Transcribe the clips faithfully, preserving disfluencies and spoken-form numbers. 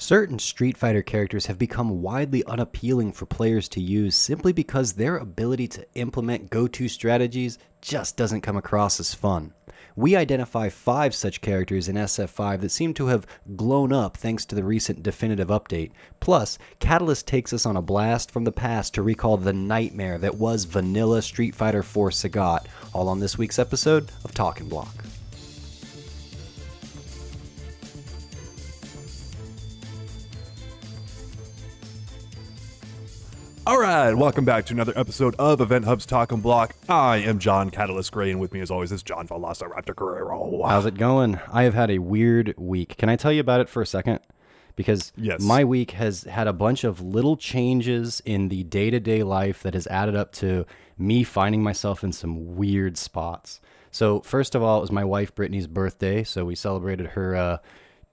Certain Street Fighter characters have become widely unappealing for players to use simply because their ability to implement go-to strategies just doesn't come across as fun. We identify five such characters in S F five that seem to have blown up thanks to the recent definitive update. Plus, Catalyst takes us on a blast from the past to recall the nightmare that was vanilla Street Fighter four Sagat, all on this week's episode of Talking Block. All right, welcome back to another episode of Event Hub's Talking Block. I am John Catalyst Gray, and with me as always is John Velociraptor Carrero. How's it going? I have had a weird week. Can I tell you about it for a second? Because yes. My week has had a bunch of little changes in the day-to-day life that has added up to me finding myself in some weird spots. So first of all, it was my wife Brittany's birthday, so we celebrated her uh,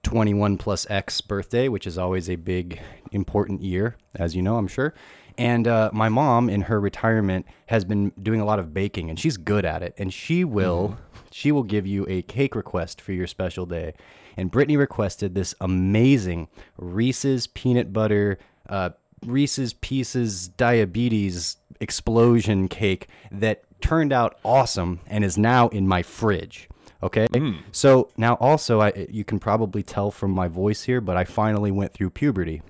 twenty-one plus X birthday, which is always a big, important year, as you know, I'm sure. And uh, my mom, in her retirement, has been doing a lot of baking, and she's good at it. And she will, mm-hmm. she will give you a cake request for your special day. And Brittany requested this amazing Reese's peanut butter, uh, Reese's Pieces diabetes explosion cake that turned out awesome and is now in my fridge. Okay. Mm. So now also, I you can probably tell from my voice here, but I finally went through puberty.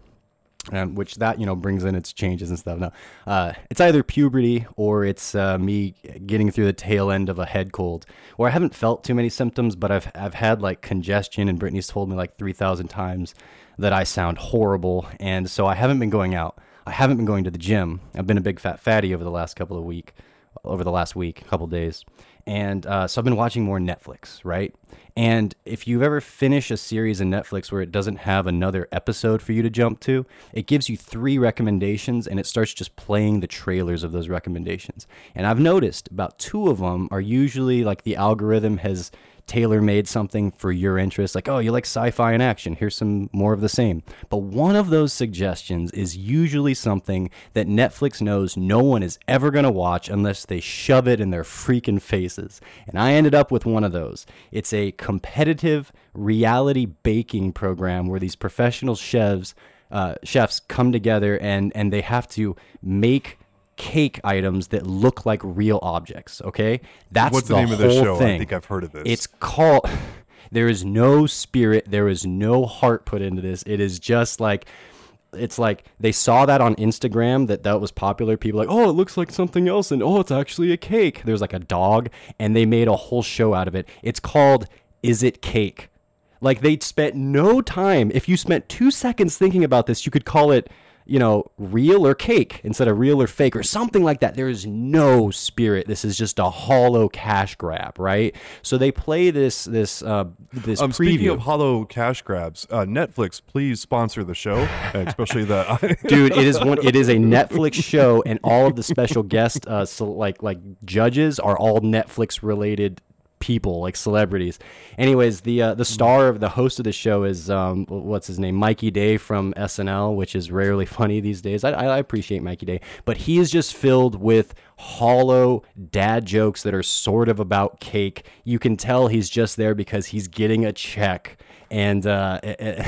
And which that, you know, brings in its changes and stuff. Now, uh, it's either puberty or it's uh, me getting through the tail end of a head cold where I haven't felt too many symptoms, but I've I've had like congestion, and Brittany's told me like three thousand times that I sound horrible. And so I haven't been going out. I haven't been going to the gym. I've been a big fat fatty over the last couple of week, over the last week, couple of days. And uh, so I've been watching more Netflix, right? And if you've ever finished a series in Netflix where it doesn't have another episode for you to jump to, it gives you three recommendations and it starts just playing the trailers of those recommendations. And I've noticed about two of them are usually like the algorithm has tailor-made something for your interest. Like, oh, you like sci-fi and action. Here's some more of the same. But one of those suggestions is usually something that Netflix knows no one is ever going to watch unless they shove it in their freaking face. And I ended up with one of those. It's a competitive reality baking program where these professional chefs uh, chefs come together and, and they have to make cake items that look like real objects, okay? That's What's the, the name of the show? Thing. I think I've heard of this. It's called... There is no spirit. There is no heart put into this. It is just like... It's like they saw that on Instagram that that was popular. People like, oh, it looks like something else. And oh, it's actually a cake. There's like a dog and they made a whole show out of it. It's called Is It Cake? Like they spent no time. If you spent two seconds thinking about this, you could call it, you know, real or cake instead of real or fake or something like that. There is no spirit. This is just a hollow cash grab, right? So they play this this uh, this um, preview. Speaking of hollow cash grabs, uh, Netflix, please sponsor the show, especially the dude. It is one. It is a Netflix show, and all of the special guest uh, so like like judges are all Netflix related people, like celebrities. Anyways, the uh, the star of the host of the show is um what's his name, Mikey Day from S N L, which is rarely funny these days. I, I appreciate Mikey Day, but he is just filled with hollow dad jokes that are sort of about cake. You can tell he's just there because he's getting a check. And uh, it,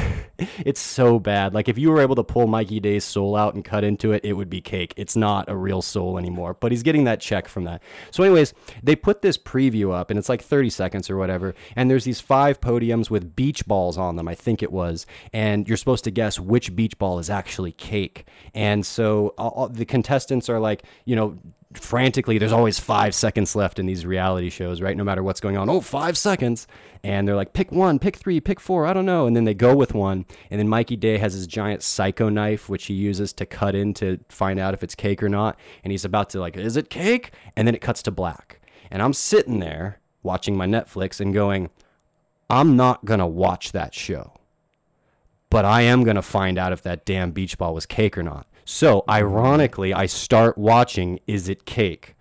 it's so bad. Like if you were able to pull Mikey Day's soul out and cut into it, it would be cake. It's not a real soul anymore, but he's getting that check from that. So anyways, they put this preview up and it's like thirty seconds or whatever. And there's these five podiums with beach balls on them, I think it was. And you're supposed to guess which beach ball is actually cake. And so all, the contestants are like, you know, frantically, there's always five seconds left in these reality shows, right? No matter what's going on. Oh, five seconds. And they're like, pick one, pick three, pick four. I don't know. And then they go with one. And then Mikey Day has his giant psycho knife, which he uses to cut in to find out if it's cake or not. And he's about to like, is it cake? And then it cuts to black. And I'm sitting there watching my Netflix and going, I'm not going to watch that show. But I am going to find out if that damn beach ball was cake or not. So, ironically, I start watching Is It Cake?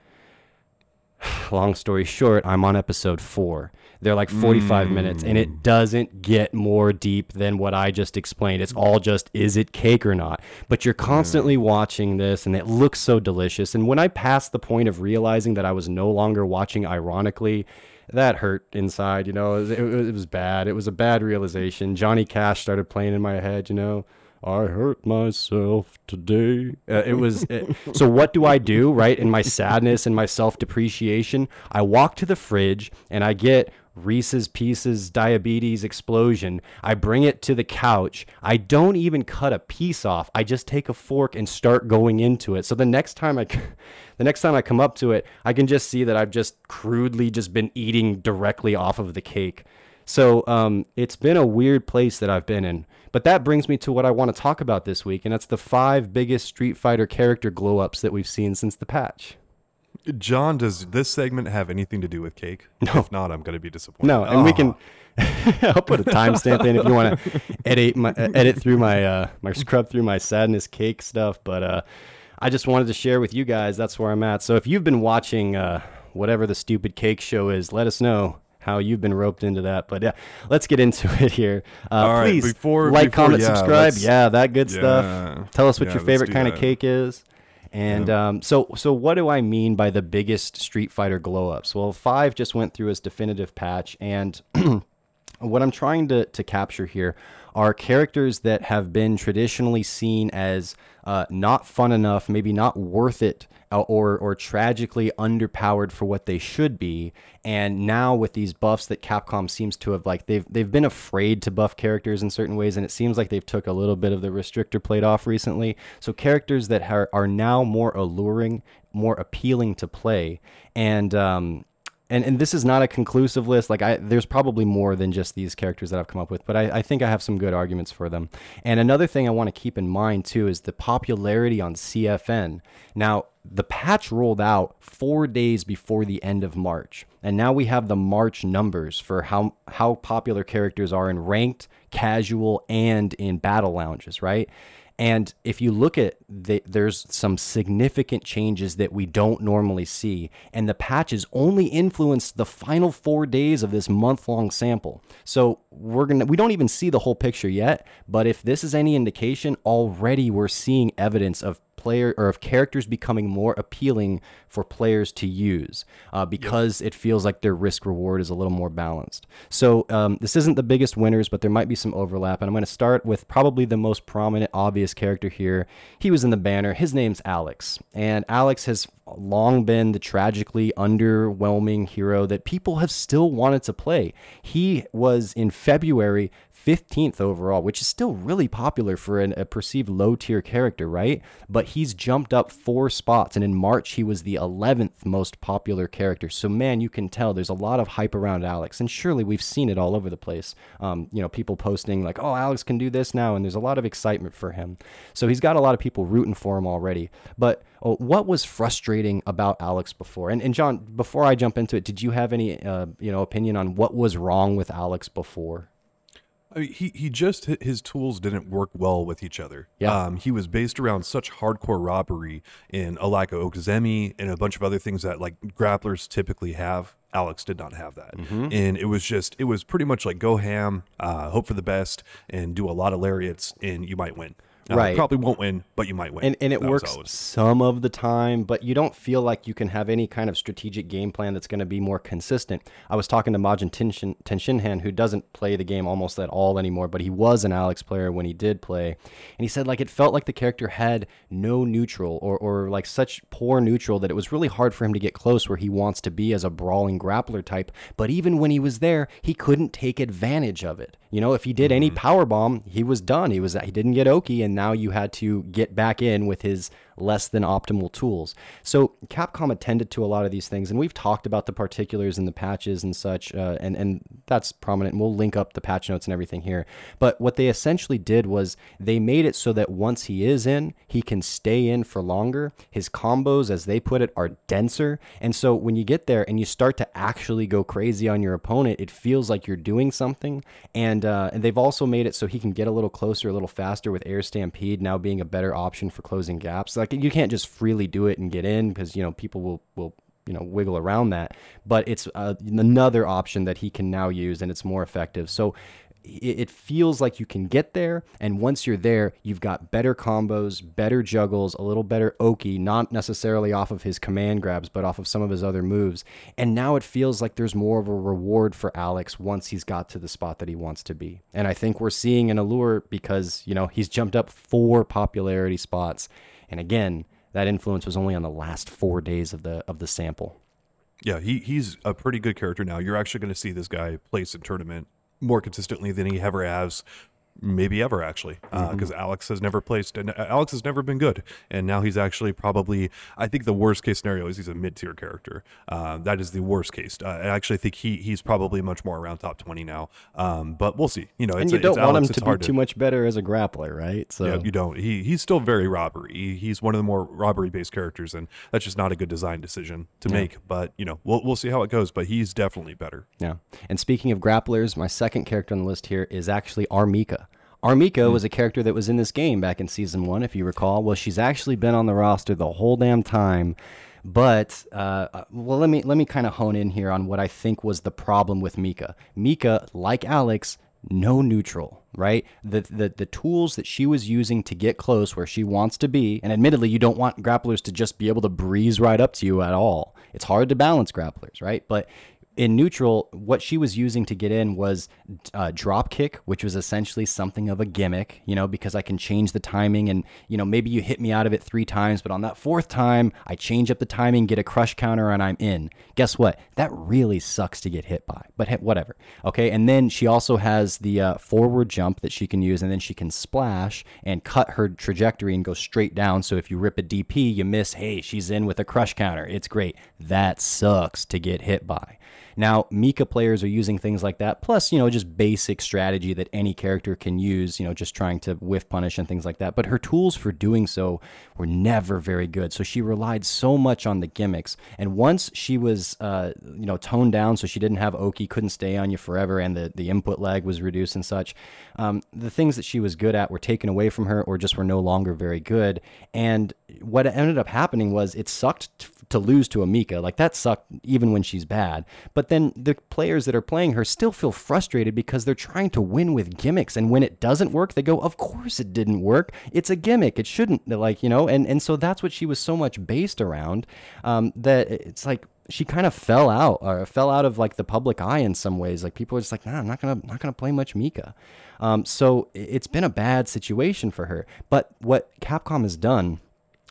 Long story short, I'm on episode four. They're like forty-five mm. minutes, and it doesn't get more deep than what I just explained. It's all just, is it cake or not? But you're constantly mm. watching this, and it looks so delicious. And when I passed the point of realizing that I was no longer watching ironically that hurt inside, you know. It, it, it was bad. It was a bad realization. Johnny Cash started playing in my head, you know. I hurt myself today. Uh, it was it, so. What do I do, right? In my sadness and my self-depreciation, I walk to the fridge and I get Reese's Pieces Diabetes Explosion. I bring it to the couch. I don't even cut a piece off. I just take a fork and start going into it. So the next time I, the next time I come up to it, I can just see that I've just crudely just been eating directly off of the cake. So um, it's been a weird place that I've been in. But that brings me to what I want to talk about this week, and that's the five biggest Street Fighter character glow-ups that we've seen since the patch. John, does this segment have anything to do with cake? No. If not, I'm going to be disappointed. No, and oh. we can... I'll put a timestamp in if you want to edit my, edit through my... Uh, my scrub through my sadness cake stuff, but uh, I just wanted to share with you guys that's where I'm at. So if you've been watching uh, whatever the stupid cake show is, let us know how you've been roped into that. But yeah, let's get into it here. Uh, All right, please before, like, before, comment, yeah, subscribe. Yeah, that good yeah, stuff. Tell us what yeah, your favorite kind that. of cake is. And yeah. um, so so what do I mean by the biggest Street Fighter glow-ups? Well, five just went through its definitive patch. And what I'm trying to, to capture here are characters that have been traditionally seen as uh, not fun enough, maybe not worth it, or or tragically underpowered for what they should be. And now with these buffs that Capcom seems to have, like, they've they've been afraid to buff characters in certain ways, and it seems like they've took a little bit of the restrictor plate off recently. So characters that are, are now more alluring, more appealing to play. And um and and this is not a conclusive list. Like, I there's probably more than just these characters that I've come up with, but I, I think I have some good arguments for them. And another thing I want to keep in mind too is the popularity on C F N. Now, the patch rolled out four days before the end of March, and now we have the March numbers for how how popular characters are in ranked, casual, and in battle lounges, right? And if you look at the, there's some significant changes that we don't normally see, and the patches only influenced the final four days of this month-long sample. So we're gonna we don't even see the whole picture yet. But if this is any indication, already we're seeing evidence of player or of characters becoming more appealing for players to use uh, because yep. it feels like their risk reward is a little more balanced. So um, this isn't the biggest winners, but there might be some overlap. And I'm going to start with probably the most prominent, obvious character here. He was in the banner. His name's Alex. And Alex has long been the tragically underwhelming hero that people have still wanted to play. He was in February fifteenth overall, which is still really popular for an, a perceived low tier character, right? But he's jumped up four spots, and in March he was the eleventh most popular character. So man, you can tell there's a lot of hype around Alex, and surely we've seen it all over the place. Um, you know, people posting like, oh, Alex can do this now, and there's a lot of excitement for him. So he's got a lot of people rooting for him already. But oh, what was frustrating about Alex before? And and John, before I jump into it, did you have any uh, you know opinion on what was wrong with Alex before? I mean, he he just his tools didn't work well with each other. Yeah. Um, he was based around such hardcore robbery in Alaka Okazemi and a bunch of other things that like grapplers typically have. Alex did not have that. Mm-hmm. And it was just, it was pretty much like go ham, uh, hope for the best, and do a lot of lariats, and you might win. Now, right. You probably won't win, but you might win. And and it that works some of the time, but you don't feel like you can have any kind of strategic game plan that's going to be more consistent. I was talking to Majin Tenshin, Tenshinhan, who doesn't play the game almost at all anymore, but he was an Alex player when he did play. And he said, like, it felt like the character had no neutral or, or like such poor neutral that it was really hard for him to get close where he wants to be as a brawling grappler type. But even when he was there, he couldn't take advantage of it. You know, if he did mm-hmm. any power bomb, he was done. He was he didn't get Oki, and now you had to get back in with his less than optimal tools. So Capcom attended to a lot of these things, and we've talked about the particulars and the patches and such, uh, and, and that's prominent. And we'll link up the patch notes and everything here. But what they essentially did was they made it so that once he is in, he can stay in for longer. His combos, as they put it, are denser. And so when you get there and you start to actually go crazy on your opponent, it feels like you're doing something. And, uh, and they've also made it so he can get a little closer, a little faster with Air Stampede now being a better option for closing gaps. Like, you can't just freely do it and get in because, you know, people will, will, you know, wiggle around that. But it's uh, another option that he can now use, and it's more effective. So it feels like you can get there, and once you're there, you've got better combos, better juggles, a little better Oki, not necessarily off of his command grabs, but off of some of his other moves. And now it feels like there's more of a reward for Alex once he's got to the spot that he wants to be. And I think we're seeing an allure because, you know, he's jumped up four popularity spots. And again, that influence was only on the last four days of the of the sample. Yeah, he he's a pretty good character now. You're actually going to see this guy play some tournament more consistently than he ever has, maybe ever actually, because uh, mm-hmm. Alex has never placed, and Alex has never been good, and now he's actually probably, I think the worst case scenario is he's a mid-tier character. Uh, that is the worst case. Uh, I actually think he he's probably much more around top twenty now, um, but we'll see. You know, it's, and you don't it's want Alex, him to be too to... much better as a grappler, right? So yeah, you don't. He he's still very robbery. He, he's one of the more robbery-based characters, and that's just not a good design decision to yeah. make. But you know, we'll we'll see how it goes. But he's definitely better. Yeah. And speaking of grapplers, my second character on the list here is actually R. Mika. R. Mika was a character that was in this game back in season one, if you recall. Well, she's actually been on the roster the whole damn time. But, uh, well, let me let me kind of hone in here on what I think was the problem with Mika. Mika, like Alex, no neutral, right? The, the the tools that she was using to get close where she wants to be, and admittedly, you don't want grapplers to just be able to breeze right up to you at all. It's hard to balance grapplers, right? But in neutral, what she was using to get in was uh, drop kick, which was essentially something of a gimmick, you know, because I can change the timing and, you know, maybe you hit me out of it three times, but on that fourth time, I change up the timing, get a crush counter, and I'm in. Guess what? That really sucks to get hit by, but hey, whatever. Okay, and then she also has the uh, forward jump that she can use, and then she can splash and cut her trajectory and go straight down. So if you rip a D P, you miss, hey, she's in with a crush counter. It's great. That sucks to get hit by. Now, Mika players are using things like that, plus, you know, just basic strategy that any character can use, you know, just trying to whiff punish and things like that. But her tools for doing so were never very good. So she relied so much on the gimmicks. And once she was, uh, you know, toned down so she didn't have Oki, couldn't stay on you forever, and the, the input lag was reduced and such, um, the things that she was good at were taken away from her or just were no longer very good. And what ended up happening was it sucked t- to lose to a Mika. Like, that sucked even when she's bad. But then the players that are playing her still feel frustrated because they're trying to win with gimmicks. And when it doesn't work, they go, of course it didn't work. It's a gimmick. It shouldn't, like, you know, and, and so that's what she was so much based around, um, that it's like, she kind of fell out or fell out of like the public eye in some ways. Like, people are just like, nah, I'm not going to, not going to play much Mika. Um, so it's been a bad situation for her, but what Capcom has done,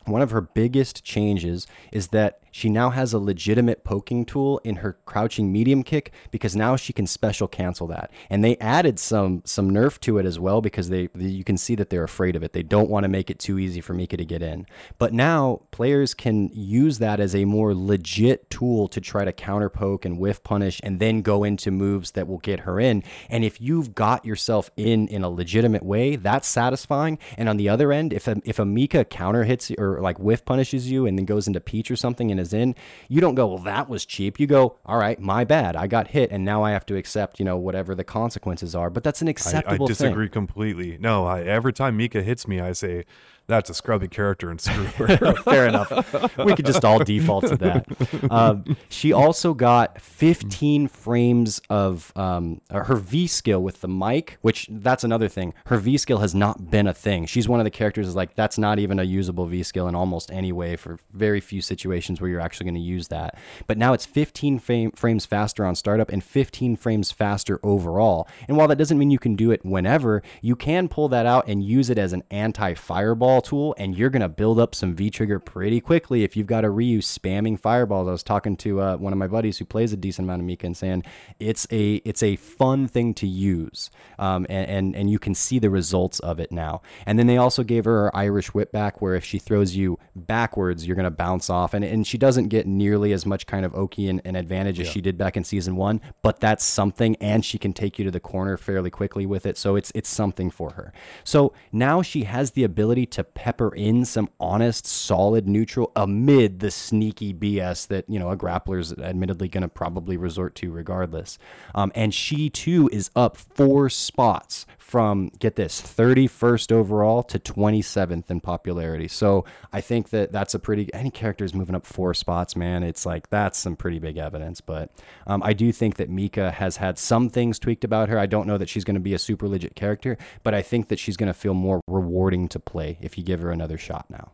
one of her biggest changes is that she now has a legitimate poking tool in her crouching medium kick, because now she can special cancel that. And they added some some nerf to it as well, because they, they you can see that they're afraid of it. They don't want to make it too easy for Mika to get in. But now players can use that as a more legit tool to try to counter poke and whiff punish and then go into moves that will get her in. And if you've got yourself in in a legitimate way, that's satisfying. And on the other end, if a, if a Mika counter hits or like whiff punishes you and then goes into Peach or something and is in, you don't go, well, that was cheap. You go, all right, my bad. I got hit, and now I have to accept, you know, whatever the consequences are. But that's an acceptable thing. I, I disagree thing. completely. No, I, every time Mika hits me, I say, that's a scrubby character and screw her. Fair enough. We could just all default to that. Um, she also got fifteen frames of um, her V skill with the mic, which that's another thing. Her V skill has not been a thing. She's one of the characters that's like, that's not even a usable V skill in almost any way for very few situations where you're actually going to use that. But now it's fifteen frame, frames faster on startup and fifteen frames faster overall. And while that doesn't mean you can do it whenever, you can pull that out and use it as an anti-fireball tool, and you're going to build up some V-trigger pretty quickly if you've got a Ryu spamming fireballs. I was talking to uh, one of my buddies who plays a decent amount of Mika and saying it's a it's a fun thing to use, um, and, and, and you can see the results of it now. And then they also gave her her Irish whip back, where if she throws you backwards, you're going to bounce off, and, and she doesn't get nearly as much kind of Oki and, and advantage as yeah. she did back in season one, but that's something, and she can take you to the corner fairly quickly with it, so it's it's something for her. So now she has the ability to pepper in some honest, solid neutral amid the sneaky B S that, you know, a grappler's admittedly going to probably resort to regardless. Um, and she too is up four spots from, get this, thirty-first overall to twenty-seventh in popularity. So I think that that's a pretty, any character's moving up four spots, man. It's like, that's some pretty big evidence. But um, I do think that Mika has had some things tweaked about her. I don't know that she's going to be a super legit character, but I think that she's going to feel more rewarding to play if you give her another shot now.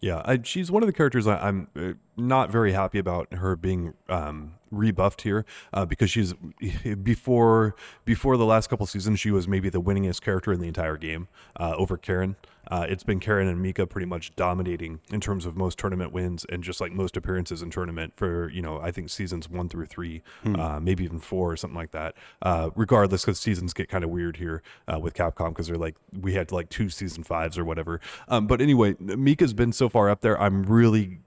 Yeah, I, she's one of the characters I, I'm not very happy about her being um, rebuffed here uh, because she's before before the last couple seasons, she was maybe the winningest character in the entire game uh, over Karen. Uh, it's been Karen and Mika pretty much dominating in terms of most tournament wins and just like most appearances in tournament for, you know, I think seasons one through three, hmm. uh, maybe even four or something like that. Uh, regardless, because seasons get kind of weird here uh, with Capcom because they're like, we had like two season fives or whatever. Um, but anyway, Mika's been so far up there. I'm really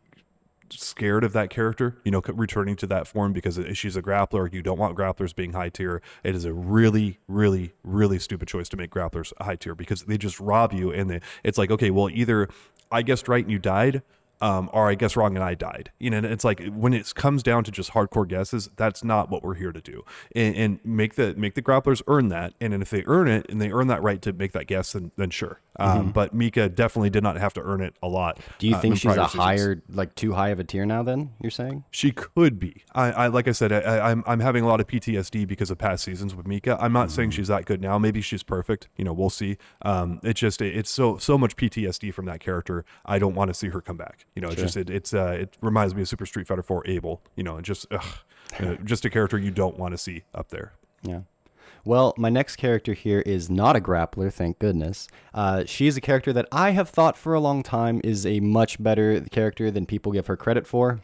scared of that character, you know, returning to that form because she's a grappler. You don't want grapplers being high tier. It is a really, really, really stupid choice to make grapplers high tier because they just rob you. And they, it's like, okay, well, either I guessed right and you died, um, or I guessed wrong and I died. You know, and it's like when it comes down to just hardcore guesses, that's not what we're here to do. And, and make the make the grapplers earn that. And, and if they earn it and they earn that right to make that guess, then, then sure. Um, mm-hmm. But Mika definitely did not have to earn it a lot. Do you uh, think she's a seasons. higher, like too high of a tier now then, you're saying? She could be. I, I like I said, I, I'm I'm having a lot of P T S D because of past seasons with Mika. I'm not mm-hmm. saying she's that good now. Maybe she's perfect. You know, we'll see. Um, it's just, it, it's so so much P T S D from that character. I don't want to see her come back. You know, sure. it's just, it, it's uh, it reminds me of Super Street Fighter four Abel. You know, and just, ugh, uh, just a character you don't want to see up there. Yeah. Well, my next character here is not a grappler, thank goodness. Uh, she is a character that I have thought for a long time is a much better character than people give her credit for.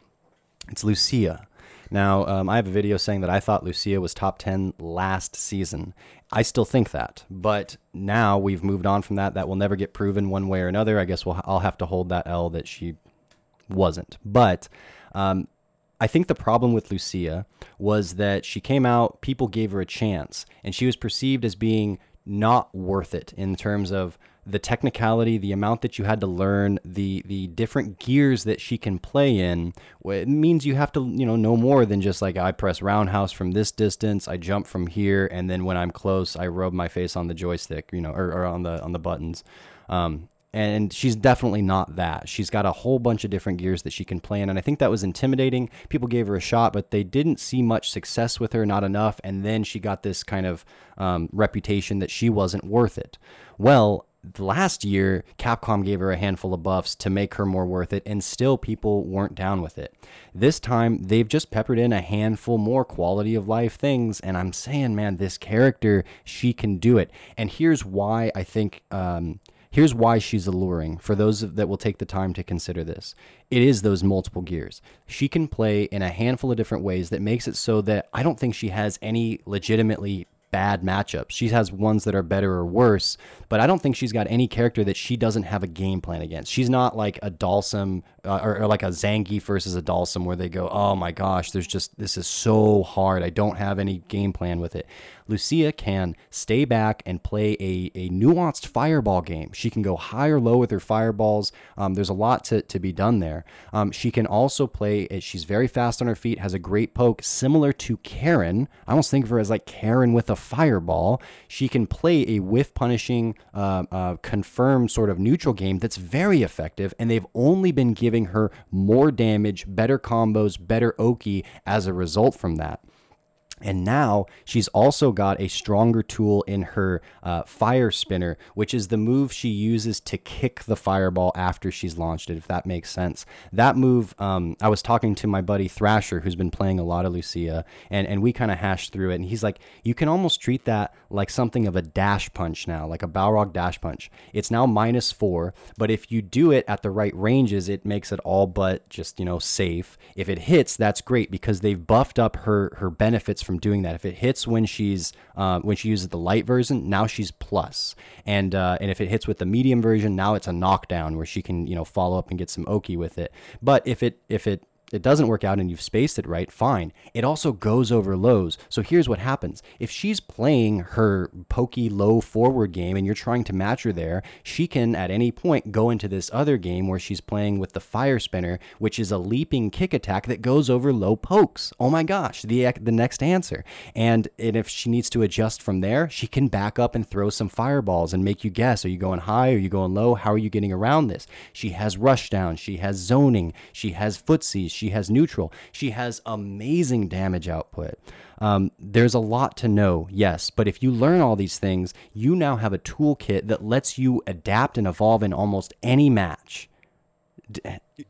It's Lucia. Now, um, I have a video saying that I thought Lucia was top ten last season. I still think that, but now we've moved on from that. That will never get proven one way or another. I guess we'll, I'll have to hold that L that she wasn't. But um, I think the problem with Lucia was that she came out, people gave her a chance, and she was perceived as being not worth it in terms of the technicality, the amount that you had to learn, the the different gears that she can play in. It means you have to, you know, know more than just like I press roundhouse from this distance, I jump from here, and then when I'm close, I rub my face on the joystick, you know, or, or on the on the buttons. Um, And she's definitely not that. She's got a whole bunch of different gears that she can play in. And I think that was intimidating. People gave her a shot, but they didn't see much success with her, not enough. And then she got this kind of um, reputation that she wasn't worth it. Well, last year, Capcom gave her a handful of buffs to make her more worth it. And still people weren't down with it. This time, they've just peppered in a handful more quality of life things. And I'm saying, man, this character, she can do it. And here's why I think... Um, Here's why she's alluring for those that will take the time to consider this. It is those multiple gears. She can play in a handful of different ways that makes it so that I don't think she has any legitimately bad matchups. She has ones that are better or worse, but I don't think she's got any character that she doesn't have a game plan against. She's not like a Dhalsim uh, or, or like a Zangief versus a Dhalsim where they go, oh my gosh, there's just, this is so hard. I don't have any game plan with it. Lucia can stay back and play a, a nuanced fireball game. She can go high or low with her fireballs. Um, there's a lot to, to be done there. Um, she can also play, she's very fast on her feet, has a great poke, similar to Karen. I almost think of her as like Karen with a fireball. She can play a whiff punishing uh, uh, confirmed sort of neutral game that's very effective, and they've only been giving her more damage, better combos, better oki as a result from that. And now she's also got a stronger tool in her uh, fire spinner, which is the move she uses to kick the fireball after she's launched it, if that makes sense. That move, um, I was talking to my buddy Thrasher, who's been playing a lot of Lucia, and, and we kind of hashed through it. And he's like, you can almost treat that like something of a dash punch now, like a Balrog dash punch. It's now minus four, but if you do it at the right ranges, it makes it all but just, you know, safe. If it hits, that's great because they've buffed up her, her benefits from doing that. If it hits when she's uh, when she uses the light version, now she's plus, and uh, and if it hits with the medium version, now it's a knockdown where she can, you know, follow up and get some oki with it. But if it if it it doesn't work out and you've spaced it right, fine. It also goes over lows. So here's what happens. If she's playing her pokey low forward game and you're trying to match her there, she can at any point go into this other game where she's playing with the fire spinner, which is a leaping kick attack that goes over low pokes. Oh my gosh, the the next answer. And, and if she needs to adjust from there, she can back up and throw some fireballs and make you guess. Are you going high? Are you going low? How are you getting around this? She has rush down. She has zoning. She has footsies. She has neutral. She has amazing damage output. Um, there's a lot to know, yes, but if you learn all these things, you now have a toolkit that lets you adapt and evolve in almost any match. D-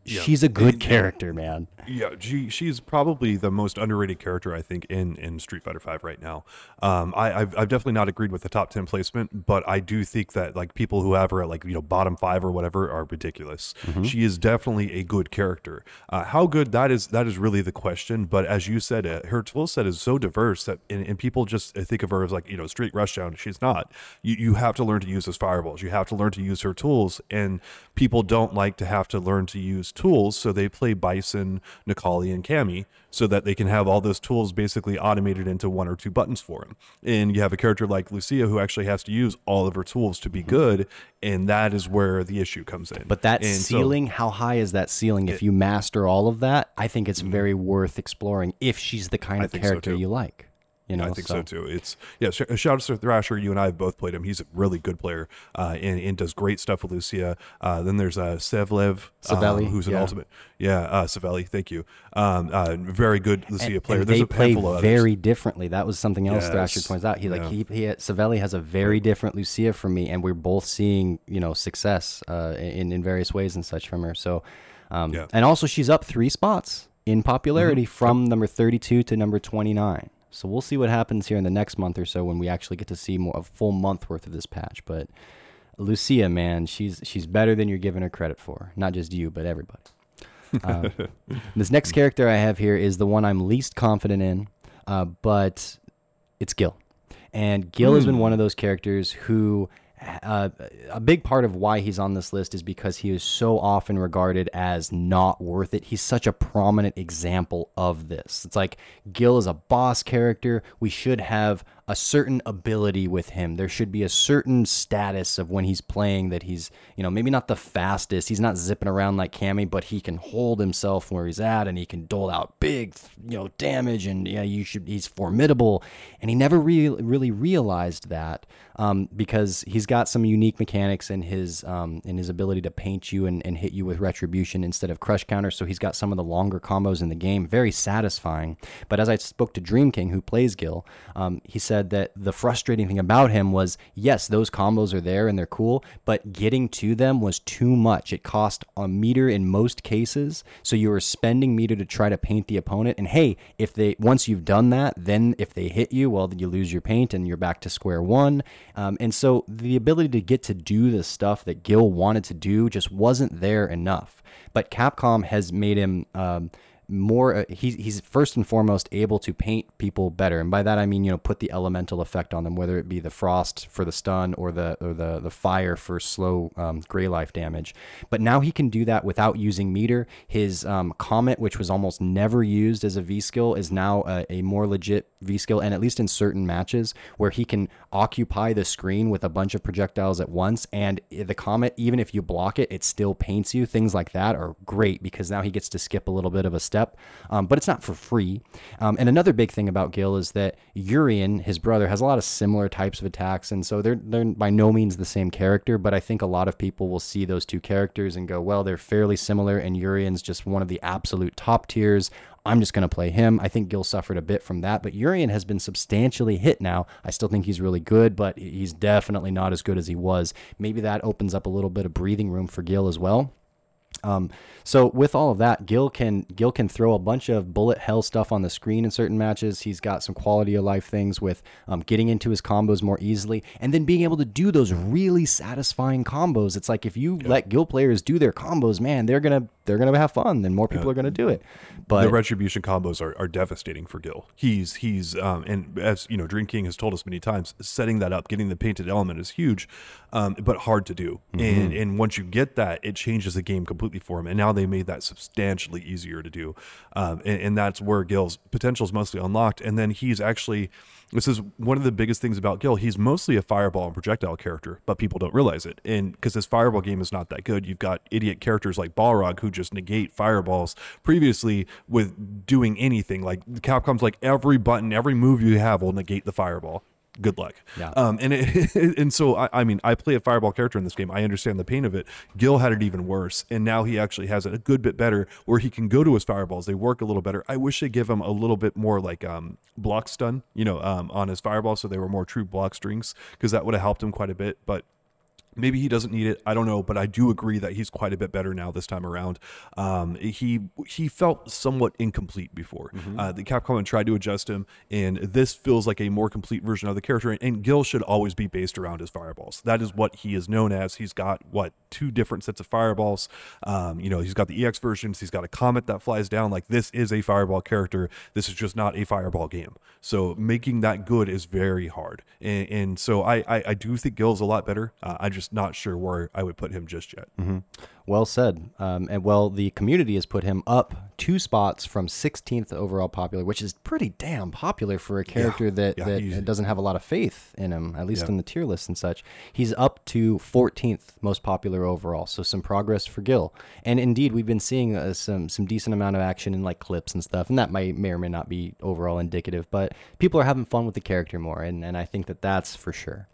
yeah. She's a good character, man. Yeah, she she's probably the most underrated character I think in, in Street Fighter five right now. Um, I I've, I've definitely not agreed with the top ten placement, but I do think that like people who have her at like you know bottom five or whatever are ridiculous. Mm-hmm. She is definitely a good character. Uh, how good that is that is really the question. But as you said, uh, her tool set is so diverse that and, and people just think of her as like you know straight rushdown. She's not. You you have to learn to use those fireballs. You have to learn to use her tools, and people don't like to have to learn to use tools, so they play Bison, Necalli, and Cammy so that they can have all those tools basically automated into one or two buttons for them. And you have a character like Lucia who actually has to use all of her tools to be good, and that is where the issue comes in. But that and ceiling, so, how high is that ceiling? If it, you master all of that, I think it's very worth exploring if she's the kind of character so you like. You know, I think so. so too. It's yeah. Sh- shout out to Thrasher. You and I have both played him. He's a really good player, uh, and, and does great stuff with Lucia. Uh, then there's uh, Saveli, um, who's an yeah. ultimate. Yeah, uh, Saveli. Thank you. Um, uh, very good Lucia and, player. And there's they a play of very others. differently. That was something else yes. Thrasher points out. He like yeah. he, he Saveli has a very different Lucia from me, and we're both seeing you know success uh, in in various ways and such from her. So, um, yeah. and also she's up three spots in popularity mm-hmm. from number thirty-two to number twenty-nine. So we'll see what happens here in the next month or so when we actually get to see more a full month worth of this patch. But Lucia, man, she's she's better than you're giving her credit for. Not just you, but everybody. Uh, this next character I have here is the one I'm least confident in, uh, but it's Gil. And Gil mm. has been one of those characters who... Uh, a big part of why he's on this list is because he is so often regarded as not worth it. He's such a prominent example of this. It's like Gil is a boss character. We should have a certain ability with him. There should be a certain status of when he's playing that he's, you know, maybe not the fastest. He's not zipping around like Cammy, but he can hold himself where he's at and he can dole out big, you know, damage and yeah, you should, he's formidable. And he never re- really realized that um, because he's got some unique mechanics in his, um, in his ability to paint you and, and hit you with retribution instead of crush counter. So he's got some of the longer combos in the game, very satisfying. But as I spoke to Dream King, who plays Gil, um, he said, that the frustrating thing about him was, yes, those combos are there and they're cool, but getting to them was too much. It cost a meter in most cases, so you were spending meter to try to paint the opponent. And hey, if they once you've done that, then if they hit you, well, then you lose your paint and you're back to square one. Um, and so the ability to get to do the stuff that Gil wanted to do just wasn't there enough. But Capcom has made him... Um, more uh, he's, he's first and foremost able to paint people better, and by that I mean you know put the elemental effect on them, whether it be the frost for the stun or the or the the fire for slow um, gray life damage. But now he can do that without using meter. His um, comet, which was almost never used as a V skill, is now a, a more legit V skill, and at least in certain matches where he can occupy the screen with a bunch of projectiles at once, and the comet, even if you block it, it still paints you. Things like that are great because now he gets to skip a little bit of a step. Step, um, but it's not for free. Um, and another big thing about Gil is that Urien, his brother, has a lot of similar types of attacks, and so they're they're by no means the same character. But I think a lot of people will see those two characters and go, well, they're fairly similar, and Urien's just one of the absolute top tiers. I'm just going to play him. I think Gil suffered a bit from that, but Urien has been substantially hit now. I still think he's really good, but he's definitely not as good as he was. Maybe that opens up a little bit of breathing room for Gil as well. Um, so with all of that, Gil can Gil can throw a bunch of bullet hell stuff on the screen in certain matches. He's got some quality of life things with um, getting into his combos more easily, and then being able to do those really satisfying combos. It's like if you yeah. let Gil players do their combos, man, they're gonna they're gonna have fun, and more people yeah. are gonna do it. But the retribution combos are, are devastating for Gil. He's he's um, and as you know, Dream King has told us many times, setting that up, getting the painted element is huge, um, but hard to do. Mm-hmm. And and once you get that, it changes the game completely. completely for him. And now they made that substantially easier to do. Um, and, and that's where Gil's potential is mostly unlocked. And then he's actually, this is one of the biggest things about Gil. He's mostly a fireball and projectile character, but people don't realize it. And because this fireball game is not that good, you've got idiot characters like Balrog who just negate fireballs previously with doing anything. Like Capcom's like, every button, every move you have will negate the fireball. Good luck. Yeah. Um, and it, and so, I, I mean, I play a fireball character in this game. I understand the pain of it. Gil had it even worse. And now he actually has it a good bit better where he can go to his fireballs. They work a little better. I wish they give him a little bit more like um, block stun, you know, um, on his fireball. So they were more true block strings, because that would have helped him quite a bit. But maybe he doesn't need it. I don't know, but I do agree that he's quite a bit better now this time around. Um, he he felt somewhat incomplete before. Mm-hmm. Uh, the Capcom tried to adjust him, and this feels like a more complete version of the character. And, and Gil should always be based around his fireballs. That is what he is known as. He's got, what, two different sets of fireballs. Um, you know, he's got the E X versions. He's got a comet that flies down. Like, this is a fireball character. This is just not a fireball game. So making that good is very hard. And, and so I, I, I do think Gil's a lot better. Uh, I just not sure where I would put him just yet. Mm-hmm. Well said. Um, and well, the community has put him up two spots from sixteenth overall popular, which is pretty damn popular for a character yeah. that, yeah, that doesn't have a lot of faith in him, at least yeah. in the tier list and such. He's up to fourteenth most popular overall. So some progress for Gil. And indeed, we've been seeing uh, some, some decent amount of action in like clips and stuff. And that might, may or may not be overall indicative, but people are having fun with the character more. And, and I think that that's for sure.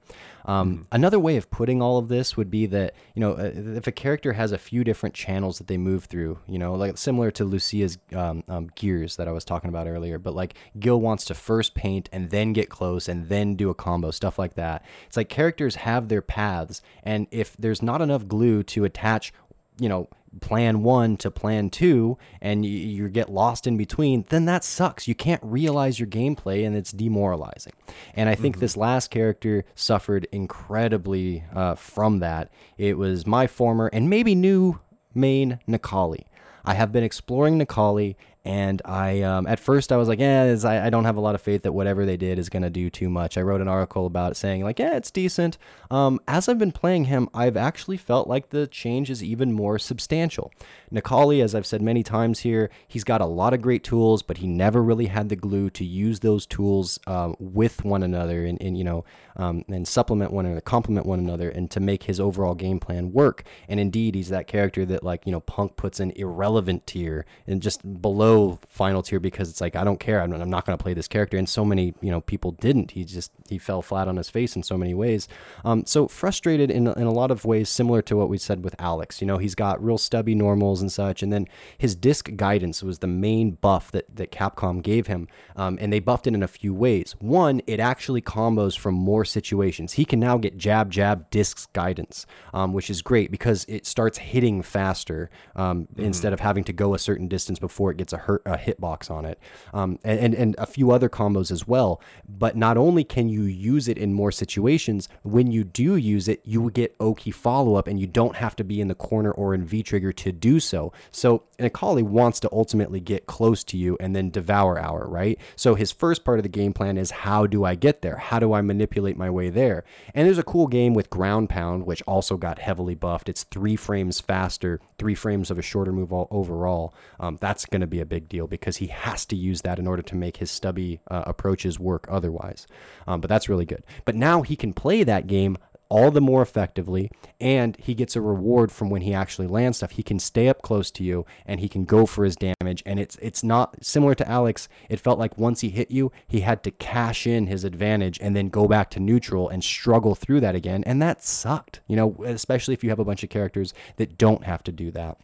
Um, mm-hmm. Another way of putting all of this would be that, you know, if a character has a few different channels that they move through, you know, like similar to Lucia's um, um, gears that I was talking about earlier, but like Gil wants to first paint and then get close and then do a combo, stuff like that. It's like characters have their paths, and if there's not enough glue to attach, you know, plan one to plan two, and you, you get lost in between, then that sucks. You can't realize your gameplay, and it's demoralizing. And I think mm-hmm. this last character suffered incredibly uh, from that. It was my former and maybe new main Necalli. I have been exploring Necalli, and I um, at first I was like, yeah, I, I don't have a lot of faith that whatever they did is going to do too much. I wrote an article about it saying like, yeah, it's decent. Um, as I've been playing him, I've actually felt like the change is even more substantial. Necalli, as I've said many times here, he's got a lot of great tools, but he never really had the glue to use those tools uh, with one another and, and you know um, and supplement one another, complement one another, and to make his overall game plan work. And indeed, he's that character that like you know Punk puts in irrelevant tier and just below final tier, because it's like, I don't care, I'm, I'm not going to play this character. And so many, you know, people didn't. He just, he fell flat on his face in so many ways. Um, so frustrated in, in a lot of ways, similar to what we said with Alex. You know, he's got real stubby normals and such. And then his disc guidance was the main buff that, that Capcom gave him. Um, and they buffed it in a few ways. One, it actually combos from more situations. He can now get jab, jab, discs guidance, um, which is great because it starts hitting faster um, mm-hmm. instead of having to go a certain distance before it gets a hurt a hitbox on it, um, and and a few other combos as well. But not only can you use it in more situations, when you do use it, you will get Oki follow-up, and you don't have to be in the corner or in V-trigger to do so. So Necalli wants to ultimately get close to you and then devour hour, right? So his first part of the game plan is, how do I get there? How do I manipulate my way there? And there's a cool game with Ground Pound, which also got heavily buffed. It's three frames faster, three frames of a shorter move all overall. Um, that's going to be a big deal because he has to use that in order to make his stubby uh, approaches work otherwise. Um, but that's really good. But now he can play that game all the more effectively, and he gets a reward from when he actually lands stuff. He can stay up close to you, and he can go for his damage, and it's it's not similar to Alex. It felt like once he hit you, he had to cash in his advantage and then go back to neutral and struggle through that again, and that sucked, you know, especially if you have a bunch of characters that don't have to do that.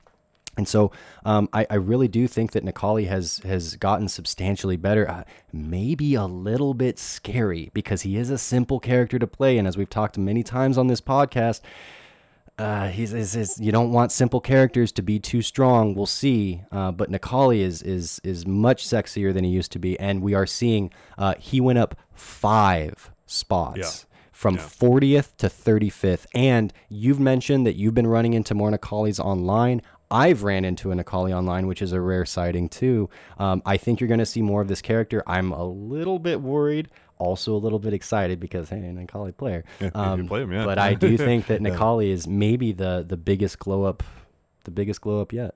And so um, I, I really do think that Necalli has has gotten substantially better, uh, maybe a little bit scary because he is a simple character to play. And as we've talked many times on this podcast, uh, he's, he's, he's, you don't want simple characters to be too strong. We'll see. Uh, but Necalli is, is, is much sexier than he used to be. And we are seeing uh, he went up five spots. Yeah. From yeah. fortieth to thirty-fifth. And you've mentioned that you've been running into more Necallis online. I've ran into a Necalli online, which is a rare sighting too. Um, I think you're going to see more of this character. I'm a little bit worried, also a little bit excited because, hey, Necalli player. Um, yeah, you play him, yeah. But I do think that Necalli is maybe the the biggest glow up the biggest glow up yet.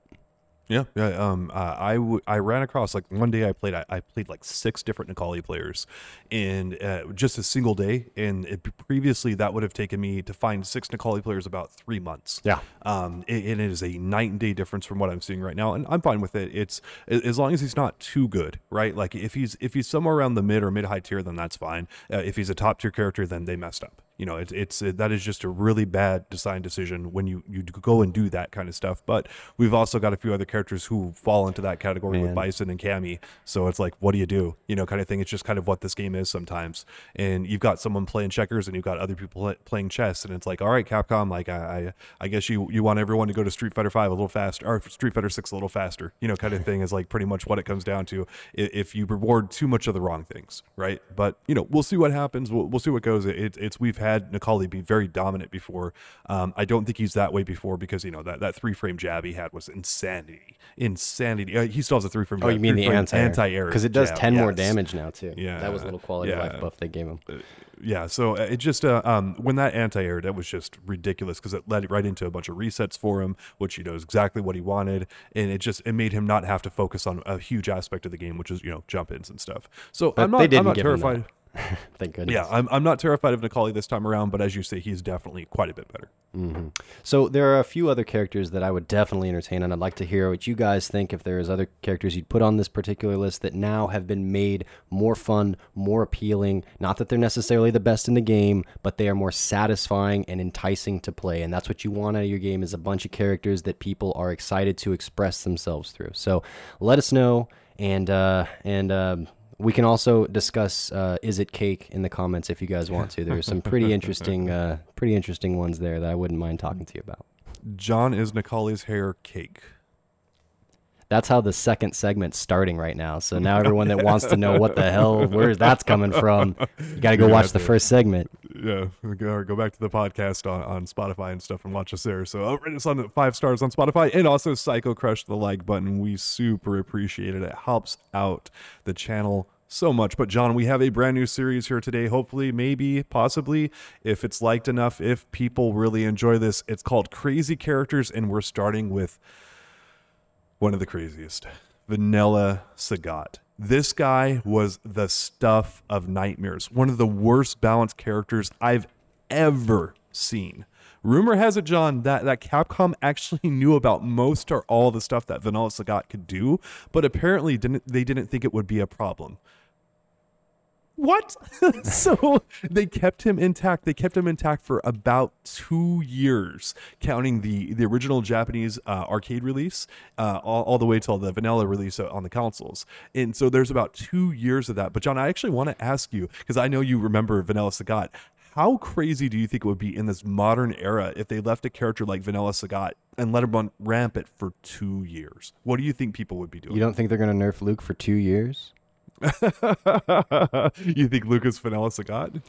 Yeah, yeah. Um, uh, I w- I ran across like one day I played I, I played like six different Necalli players in uh, just a single day, and it, previously that would have taken me to find six Necalli players about three months. Yeah. Um, it, it is a night and day difference from what I'm seeing right now, and I'm fine with it. It's as long as he's not too good, right? Like if he's if he's somewhere around the mid or mid high tier, then that's fine. Uh, if he's a top tier character, then they messed up. You know, it, it's it, that is just a really bad design decision when you, you go and do that kind of stuff. But we've also got a few other characters who fall into that category Man. with Bison and Cammy. So it's like, what do you do? You know, kind of thing. It's just kind of what this game is sometimes. And you've got someone playing checkers and you've got other people play, playing chess. And it's like, all right, Capcom, like I I, I guess you, you want everyone to go to Street Fighter five a little faster or Street Fighter six a little faster. You know, kind of thing is like pretty much what it comes down to if you reward too much of the wrong things, right? But, you know, we'll see what happens. We'll, we'll see what goes. It, it's we've had had Necalli be very dominant before. Um, I don't think he's that way before because, you know, that, that three-frame jab he had was insanity. Insanity. Uh, he still has a three-frame jab. Oh, you mean the anti-air. Anti-air because it does jab. ten yes. more damage now, too. Yeah. That was a little quality of yeah. life buff they gave him. Uh, yeah, so it just, uh, um, when that anti-air, that was just ridiculous because it led right into a bunch of resets for him, which, you know, is exactly what he wanted. And it just, it made him not have to focus on a huge aspect of the game, which is, you know, jump-ins and stuff. So but I'm not, I'm not terrified. Thank goodness. Yeah, I'm I'm not terrified of Necalli this time around, but as you say, he's definitely quite a bit better. Mm-hmm. So there are a few other characters that I would definitely entertain, and I'd like to hear what you guys think if there's other characters you'd put on this particular list that now have been made more fun, more appealing. Not that they're necessarily the best in the game, but they are more satisfying and enticing to play, and that's what you want out of your game is a bunch of characters that people are excited to express themselves through. So let us know, and... Uh, and uh, we can also discuss uh, Is It Cake in the comments if you guys want to. There are some pretty interesting uh, pretty interesting ones there that I wouldn't mind talking to you about. John is Necalli's hair cake. That's how the second segment's starting right now. So now everyone that wants to know what the hell, where that's coming from, you got to go yeah, watch the first segment. Yeah, or go back to the podcast on, on Spotify and stuff and watch us there. So rate us on five stars on Spotify and also Psycho Crush the like button. We super appreciate it. It helps out the channel so much. But John, we have a brand new series here today. Hopefully, maybe, possibly, if it's liked enough, if people really enjoy this, it's called Crazy Characters, and we're starting with one of the craziest, Vanilla Sagat. This guy was the stuff of nightmares. One of the worst balanced characters I've ever seen. Rumor has it, John, that, that Capcom actually knew about most or all the stuff that Vanilla Sagat could do, but apparently didn't. They didn't think it would be a problem. What? So they kept him intact. They kept him intact for about two years, counting the, the original Japanese uh, arcade release uh, all, all the way till the vanilla release on the consoles. And so there's about two years of that. But John, I actually want to ask you, because I know you remember Vanilla Sagat, how crazy do you think it would be in this modern era if they left a character like Vanilla Sagat and let him run rampant for two years? What do you think people would be doing? You don't think they're going to nerf Luke for two years? You think Luke is Vanilla Sagat?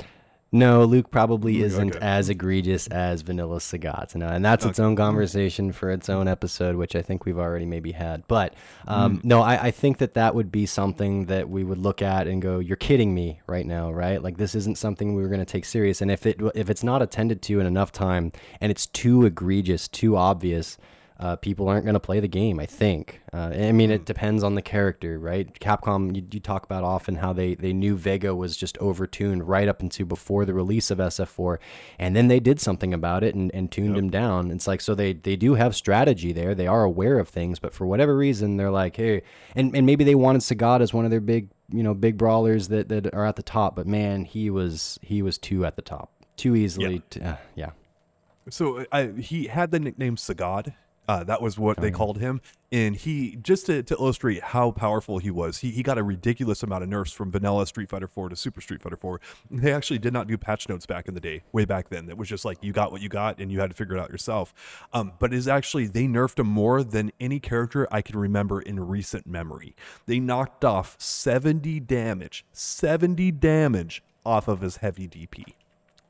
No, Luke probably Luke, isn't okay. as egregious as Vanilla Sagat, no, and that's okay. its own conversation for its own episode, which I think we've already maybe had. But um, mm. no, I, I think that that would be something that we would look at and go, "You're kidding me right now, right? Like this isn't something we were going to take serious." And if it if it's not attended to in enough time, and it's too egregious, too obvious. Uh, people aren't going to play the game, I think. Uh, I mean, it depends on the character, right? Capcom, you, you talk about often how they, they knew Vega was just overtuned right up into before the release of S F four, and then they did something about it and, and tuned yep. him down. It's like, so they, they do have strategy there. They are aware of things, but for whatever reason, they're like, hey, and, and maybe they wanted Sagat as one of their big, you know, big brawlers that, that are at the top, but man, he was, he was too at the top, too easily. Yep. To, uh, yeah. So I, he had the nickname Sagat. Uh, that was what oh, they yeah. called him. And he, just to, to illustrate how powerful he was, he, he got a ridiculous amount of nerfs from vanilla Street Fighter four to Super Street Fighter four. They actually did not do patch notes back in the day, way back then. It was just like, you got what you got, and you had to figure it out yourself. Um, but it's actually, they nerfed him more than any character I can remember in recent memory. They knocked off seventy damage, seventy damage off of his heavy D P.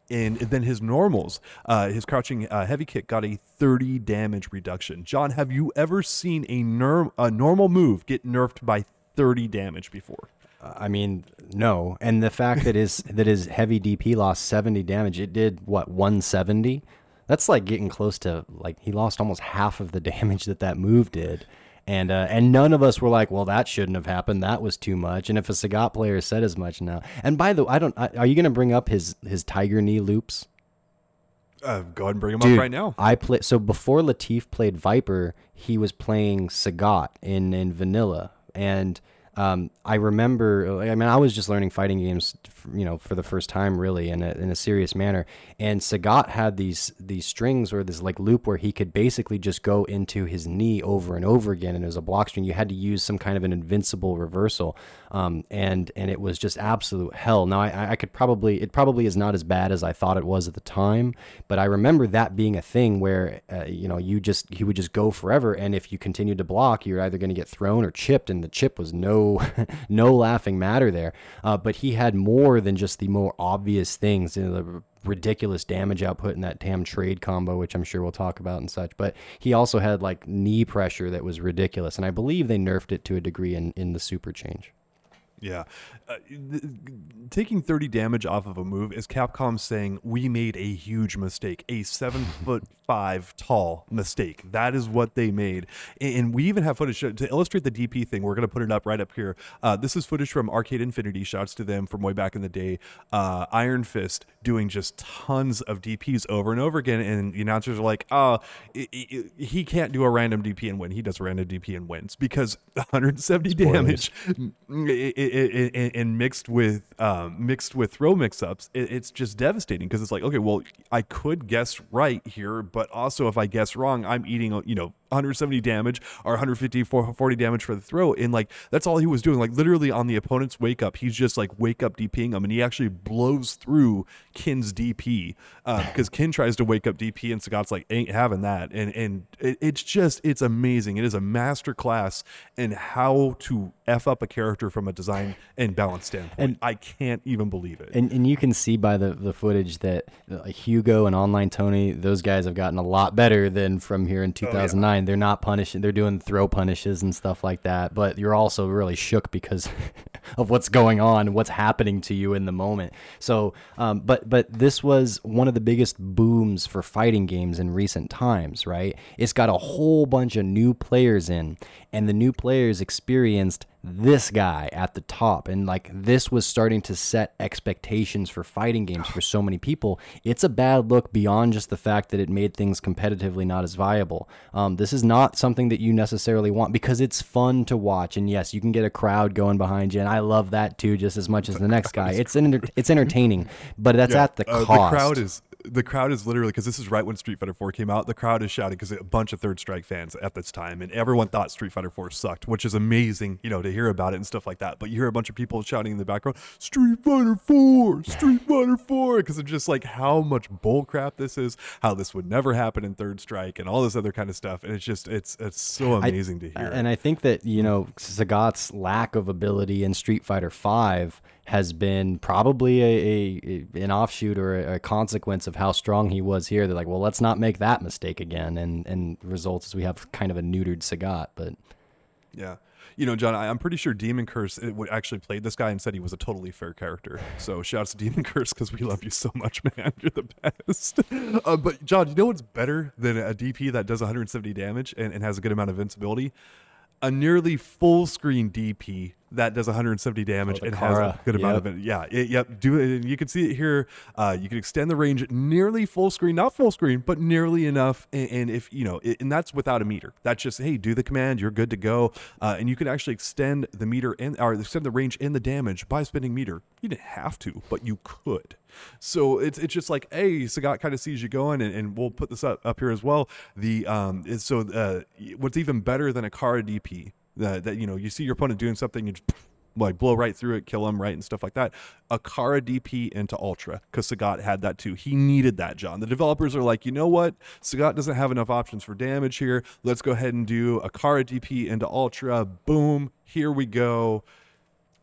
And then his normals, uh, his crouching uh, heavy kick got a thirty damage reduction. John, have you ever seen a, ner- a normal move get nerfed by thirty damage before? I mean, no. And the fact that his, that his heavy D P lost seventy damage, it did, what, one seventy? that's like getting close to, like, he lost almost half of the damage that that move did. And uh, and none of us were like, well, that shouldn't have happened. That was too much. And if a Sagat player said as much now. And by the way, I don't. Are you going to bring up his his tiger knee loops? Uh, go ahead and bring him Dude, up right now. I play, So before Latif played Viper, he was playing Sagat in, in Vanilla. And um, I remember, I mean, I was just learning fighting games, you know, for the first time, really, in a, in a serious manner. And Sagat had these these strings or this like loop where he could basically just go into his knee over and over again. And it was a block string. You had to use some kind of an invincible reversal. Um, and and it was just absolute hell. Now, I, I could probably, it probably is not as bad as I thought it was at the time, but I remember that being a thing where, uh, you know, you just, he would just go forever. And if you continued to block, you're either going to get thrown or chipped, and the chip was no, no laughing matter there. Uh, but he had more than just the more obvious things, you know, the ridiculous damage output in that damn trade combo, which I'm sure we'll talk about and such. But he also had like knee pressure that was ridiculous. And I believe they nerfed it to a degree in, in the super change. Yeah. Uh, th- taking thirty damage off of a move is Capcom saying, we made a huge mistake, a seven foot five tall mistake. That is what they made. And, and we even have footage to illustrate the D P thing. We're going to put it up right up here. Uh, this is footage from Arcade Infinity, shots to them from way back in the day. Uh, Iron Fist doing just tons of D Ps over and over again. And the announcers are like, oh, it, it, he can't do a random D P and win. He does a random D P and wins because one hundred seventy Spoilers. damage. It, it, and mixed with um, mixed with throw mix-ups, it's just devastating because it's like, okay, well, I could guess right here, but also if I guess wrong, I'm eating, you know, one hundred seventy damage or one hundred fifty, forty damage for the throw. And like, that's all he was doing. Like literally on the opponent's wake up, he's just like wake up DPing him, and he actually blows through Ken's D P because uh, Ken tries to wake up D P and Sagat's like, ain't having that. And and it, it's just, it's amazing. It is a master class in how to F up a character from a design and balance standpoint. And I can't even believe it. And and you can see by the, the footage that uh, Hugo and Online Tony, those guys have gotten a lot better than from here in two thousand nine. Oh, yeah. They're not punishing. They're doing throw punishes and stuff like that. But you're also really shook because of what's going on, what's happening to you in the moment. So, um, but but this was one of the biggest booms for fighting games in recent times, right? It's got a whole bunch of new players in, and the new players experienced this guy at the top, and like this was starting to set expectations for fighting games for so many people. It's a bad look beyond just the fact that it made things competitively not as viable. Um, this is not something that you necessarily want because it's fun to watch, and yes, you can get a crowd going behind you, and I love that too just as much as the next guy. It's inter- it's entertaining, but that's yeah, at the cost. Uh, the crowd is The crowd is literally, because this is right when Street Fighter four came out, the crowd is shouting because a bunch of Third Strike fans at this time, and everyone thought Street Fighter four sucked, which is amazing, you know, to hear about it and stuff like that. But you hear a bunch of people shouting in the background, Street Fighter four, Street Fighter four, because it's just like how much bullcrap this is, how this would never happen in Third Strike, and all this other kind of stuff. And it's just, it's it's so amazing I, to hear. And I think that, you know, Sagat's lack of ability in Street Fighter five has been probably a, a an offshoot or a, a consequence of how strong he was here. They're like, well, let's not make that mistake again. And and results is we have kind of a neutered Sagat, but yeah. You know, John, I, I'm pretty sure Demon Curse actually played this guy and said he was a totally fair character. So shouts to Demon Curse because we love you so much, man. You're the best. Uh, but John, you know what's better than a D P that does one hundred seventy damage and, and has a good amount of invincibility? A nearly full screen D P that does one hundred seventy damage oh, and has a good amount yep. of it. Yeah, it, yep. Do it, and you can see it here. Uh, you can extend the range nearly full screen, not full screen, but nearly enough. And, and if you know, it, and that's without a meter. That's just hey, do the command, you're good to go. Uh, and you can actually extend the meter and or extend the range and the damage by spending meter. You didn't have to, but you could. So it's it's just like hey, Sagat kind of sees you going, and, and we'll put this up, up here as well. The um, so uh, what's even better than a Kara D P. That, that you know you see your opponent doing something, you just like blow right through it, kill him, right, and stuff like that. A Kara D P into Ultra, because Sagat had that too. He needed that, John. The developers are like, you know what? Sagat doesn't have enough options for damage here. Let's go ahead and do a Kara D P into Ultra. Boom. Here we go.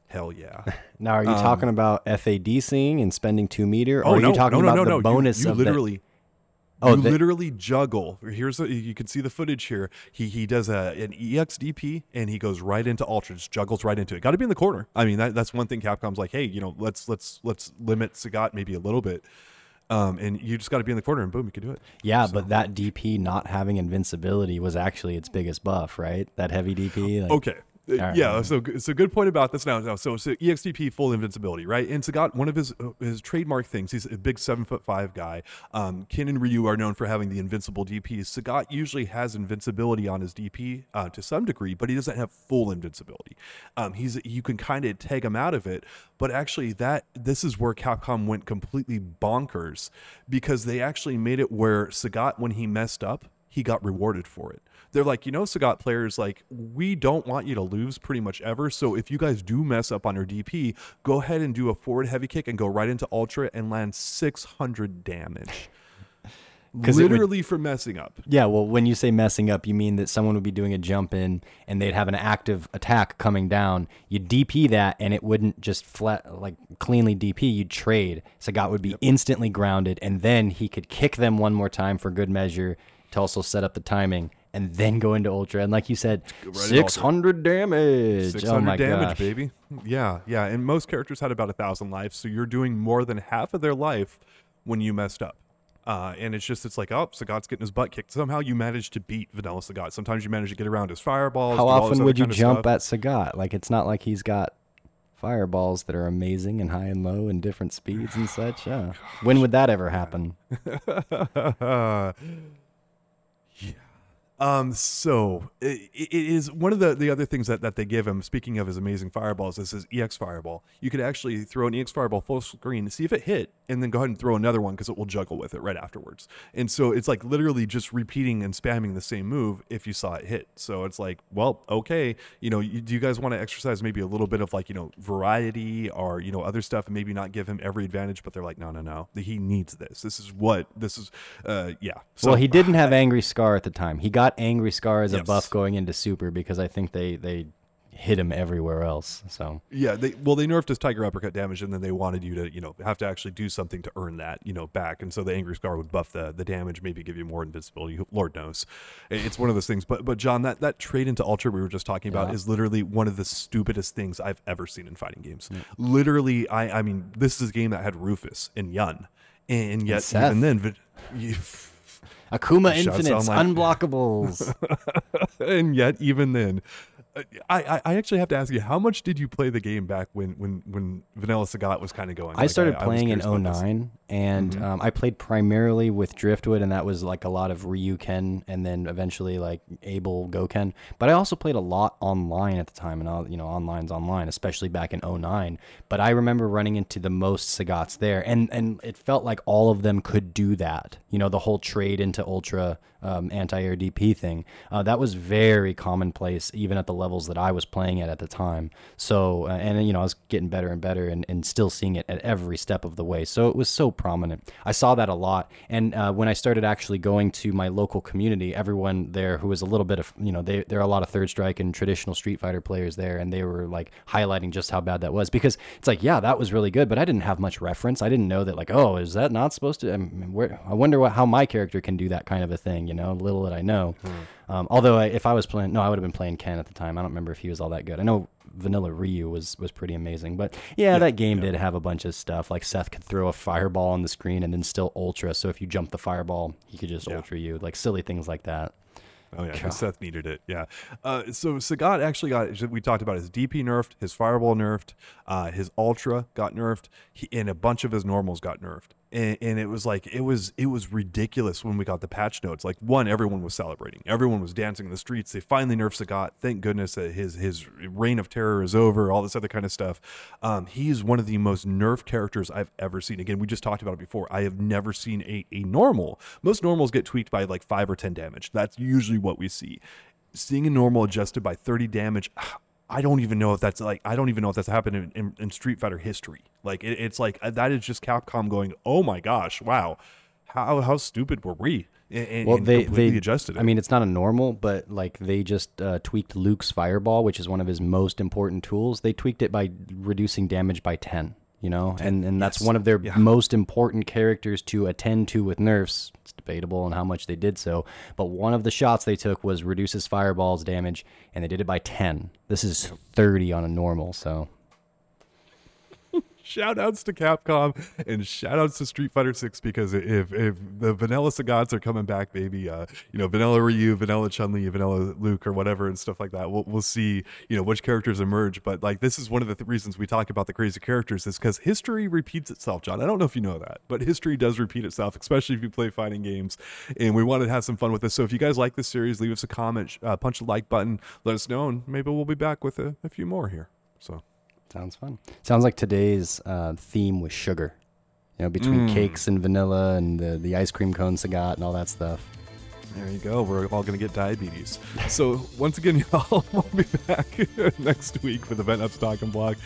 Hell yeah. Now, are you um, talking about FADCing and spending two meter? Or oh, no, are you talking no, no, about no, the no. bonus you, you of literally. The- Oh, you they- literally juggle. Here's a, you can see the footage here. He he does a an E X D P and he goes right into Ultra, just juggles right into it. Got to be in the corner. I mean, that, that's one thing Capcom's like, hey, you know, let's let's let's limit Sagat maybe a little bit. Um, and you just got to be in the corner and boom, you can do it. Yeah, so. But that D P not having invincibility was actually its biggest buff, right? That heavy D P. Like, okay. Right. Yeah, so it's so a good point about this now. So, so E X D P full invincibility, right? And Sagat, one of his his trademark things, he's a big seven foot five guy. Um, Ken and Ryu are known for having the invincible D Ps. Sagat usually has invincibility on his D P uh, to some degree, but he doesn't have full invincibility. Um, he's you can kind of tag him out of it, but actually that this is where Capcom went completely bonkers because they actually made it where Sagat, when he messed up, he got rewarded for it. They're like, you know, Sagat players, like, we don't want you to lose pretty much ever. So if you guys do mess up on your D P, go ahead and do a forward heavy kick and go right into Ultra and land six hundred damage. Literally would, for messing up. Yeah, well, when you say messing up, you mean that someone would be doing a jump in and they'd have an active attack coming down. You D P that and it wouldn't just flat, like cleanly D P. You'd trade. Sagat would be yep. instantly grounded and then he could kick them one more time for good measure to also set up the timing and then go into Ultra. And like you said, right, six hundred damage. six hundred oh my damage, gosh. Baby. Yeah, yeah. And most characters had about one thousand lives, so you're doing more than half of their life when you messed up. Uh, and it's just, it's like, oh, Sagat's getting his butt kicked. Somehow you manage to beat Vanilla Sagat. Sometimes you manage to get around his fireballs. How often would you jump at Sagat? Like, it's not like he's got fireballs that are amazing and high and low and different speeds and such. Yeah. When would that ever happen? Yeah. Um, so it, it is one of the, the other things that, that they give him, speaking of his amazing fireballs, is his E X fireball. You could actually throw an E X fireball full screen, see if it hit, and then go ahead and throw another one because it will juggle with it right afterwards. And so it's like literally just repeating and spamming the same move if you saw it hit. So it's like, well, okay, you know, you, do you guys want to exercise maybe a little bit of like, you know, variety or, you know, other stuff and maybe not give him every advantage, but they're like, no, no, no, he needs this. This is what, this is, uh, yeah. So, well, he didn't have Angry Scar at the time. He got Angry Scar as yes. a buff going into Super because I think they they hit him everywhere else. So yeah, they well they nerfed his Tiger Uppercut damage and then they wanted you to you know have to actually do something to earn that you know back, and so the Angry Scar would buff the the damage, maybe give you more invincibility. Lord knows, it's one of those things. But but John, that that trade into Ultra we were just talking about yeah. is literally one of the stupidest things I've ever seen in fighting games. Yeah. Literally, I I mean this is a game that had Rufus and Yun, and yet and Seth. even then. You, Akuma Infinites, like, unblockables. And yet, even then, I, I actually have to ask you, how much did you play the game back when when, when Vanilla Sagat was kind of going? I like, started I, playing I in oh nine, and mm-hmm. um, I played primarily with Driftwood, and that was like a lot of Ryu Ken, and then eventually like Abel Goken. But I also played a lot online at the time, and all, you know, online's online, especially back in oh nine. But I remember running into the most Sagats there, and, and it felt like all of them could do that. You know, the whole trade into Ultra um, anti-air D P thing, uh, that was very commonplace, even at the levels that I was playing at at the time. So, uh, and you know, I was getting better and better and, and still seeing it at every step of the way. So it was so prominent. I saw that a lot. And uh, when I started actually going to my local community, everyone there who was a little bit of, you know, they, there are a lot of Third Strike and traditional Street Fighter players there. And they were like highlighting just how bad that was, because it's like, yeah, that was really good, but I didn't have much reference. I didn't know that like, oh, is that not supposed to, I mean, where, I wonder what, how my character can do that kind of a thing, you know, little that I know. Mm. Um, although I, if I was playing, no, I would have been playing Ken at the time. I don't remember if he was all that good. I know Vanilla Ryu was, was pretty amazing, but yeah, yeah that game yeah. did have a bunch of stuff. Like Seth could throw a fireball on the screen and then still Ultra. So if you jump the fireball, he could just yeah. Ultra you, like silly things like that. Oh yeah, Seth needed it. Yeah. Uh, so Sagat actually got, we talked about his D P nerfed, his fireball nerfed, uh, his Ultra got nerfed, he, and a bunch of his normals got nerfed. And, and it was like, it was, it was ridiculous when we got the patch notes. Like one, everyone was celebrating. Everyone was dancing in the streets. They finally nerfed Sagat. Thank goodness that his, his reign of terror is over, all this other kind of stuff. Um, he's one of the most nerfed characters I've ever seen. Again, we just talked about it before. I have never seen a, a normal. Most normals get tweaked by like five or ten damage. That's usually what we see. Seeing a normal adjusted by thirty damage. I don't even know if that's like, I don't even know if that's happened in, in, in Street Fighter history. Like it, it's like, that is just Capcom going, oh my gosh, wow. How, how stupid were we? And, well, and they, completely they adjusted it. I mean, it's not a normal, but like they just uh, tweaked Luke's fireball, which is one of his most important tools. They tweaked it by reducing damage by ten, you know, ten, and, and that's yes. one of their yeah. most important characters to attend to with nerfs. It's debatable on how much they did so, but one of the shots they took was reduces fireballs damage, and they did it by ten. This is thirty on a normal, so Shoutouts to Capcom and shoutouts to Street Fighter six, because if if the vanilla Sagats are coming back, baby, uh, you know, vanilla Ryu, vanilla Chun-Li, vanilla Luke, or whatever, and stuff like that, we'll we'll see, you know, which characters emerge. But like, this is one of the th- reasons we talk about the crazy characters, is because history repeats itself, John. I don't know if you know that, but history does repeat itself, especially if you play fighting games. And we wanted to have some fun with this. So if you guys like this series, leave us a comment, uh, punch the like button, let us know, and maybe we'll be back with a, a few more here. So. Sounds fun. Sounds like today's uh, theme was sugar. You know, between mm. cakes and vanilla and the, the ice cream cone Sagat and all that stuff. There you go. We're all going to get diabetes. So once again, y'all, we'll be back next week for the Vent Up's Talking Block.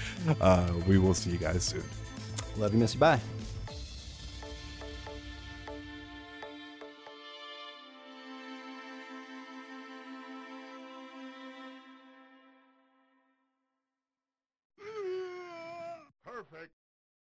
Uh, we will see you guys soon. Love you, miss you. Bye.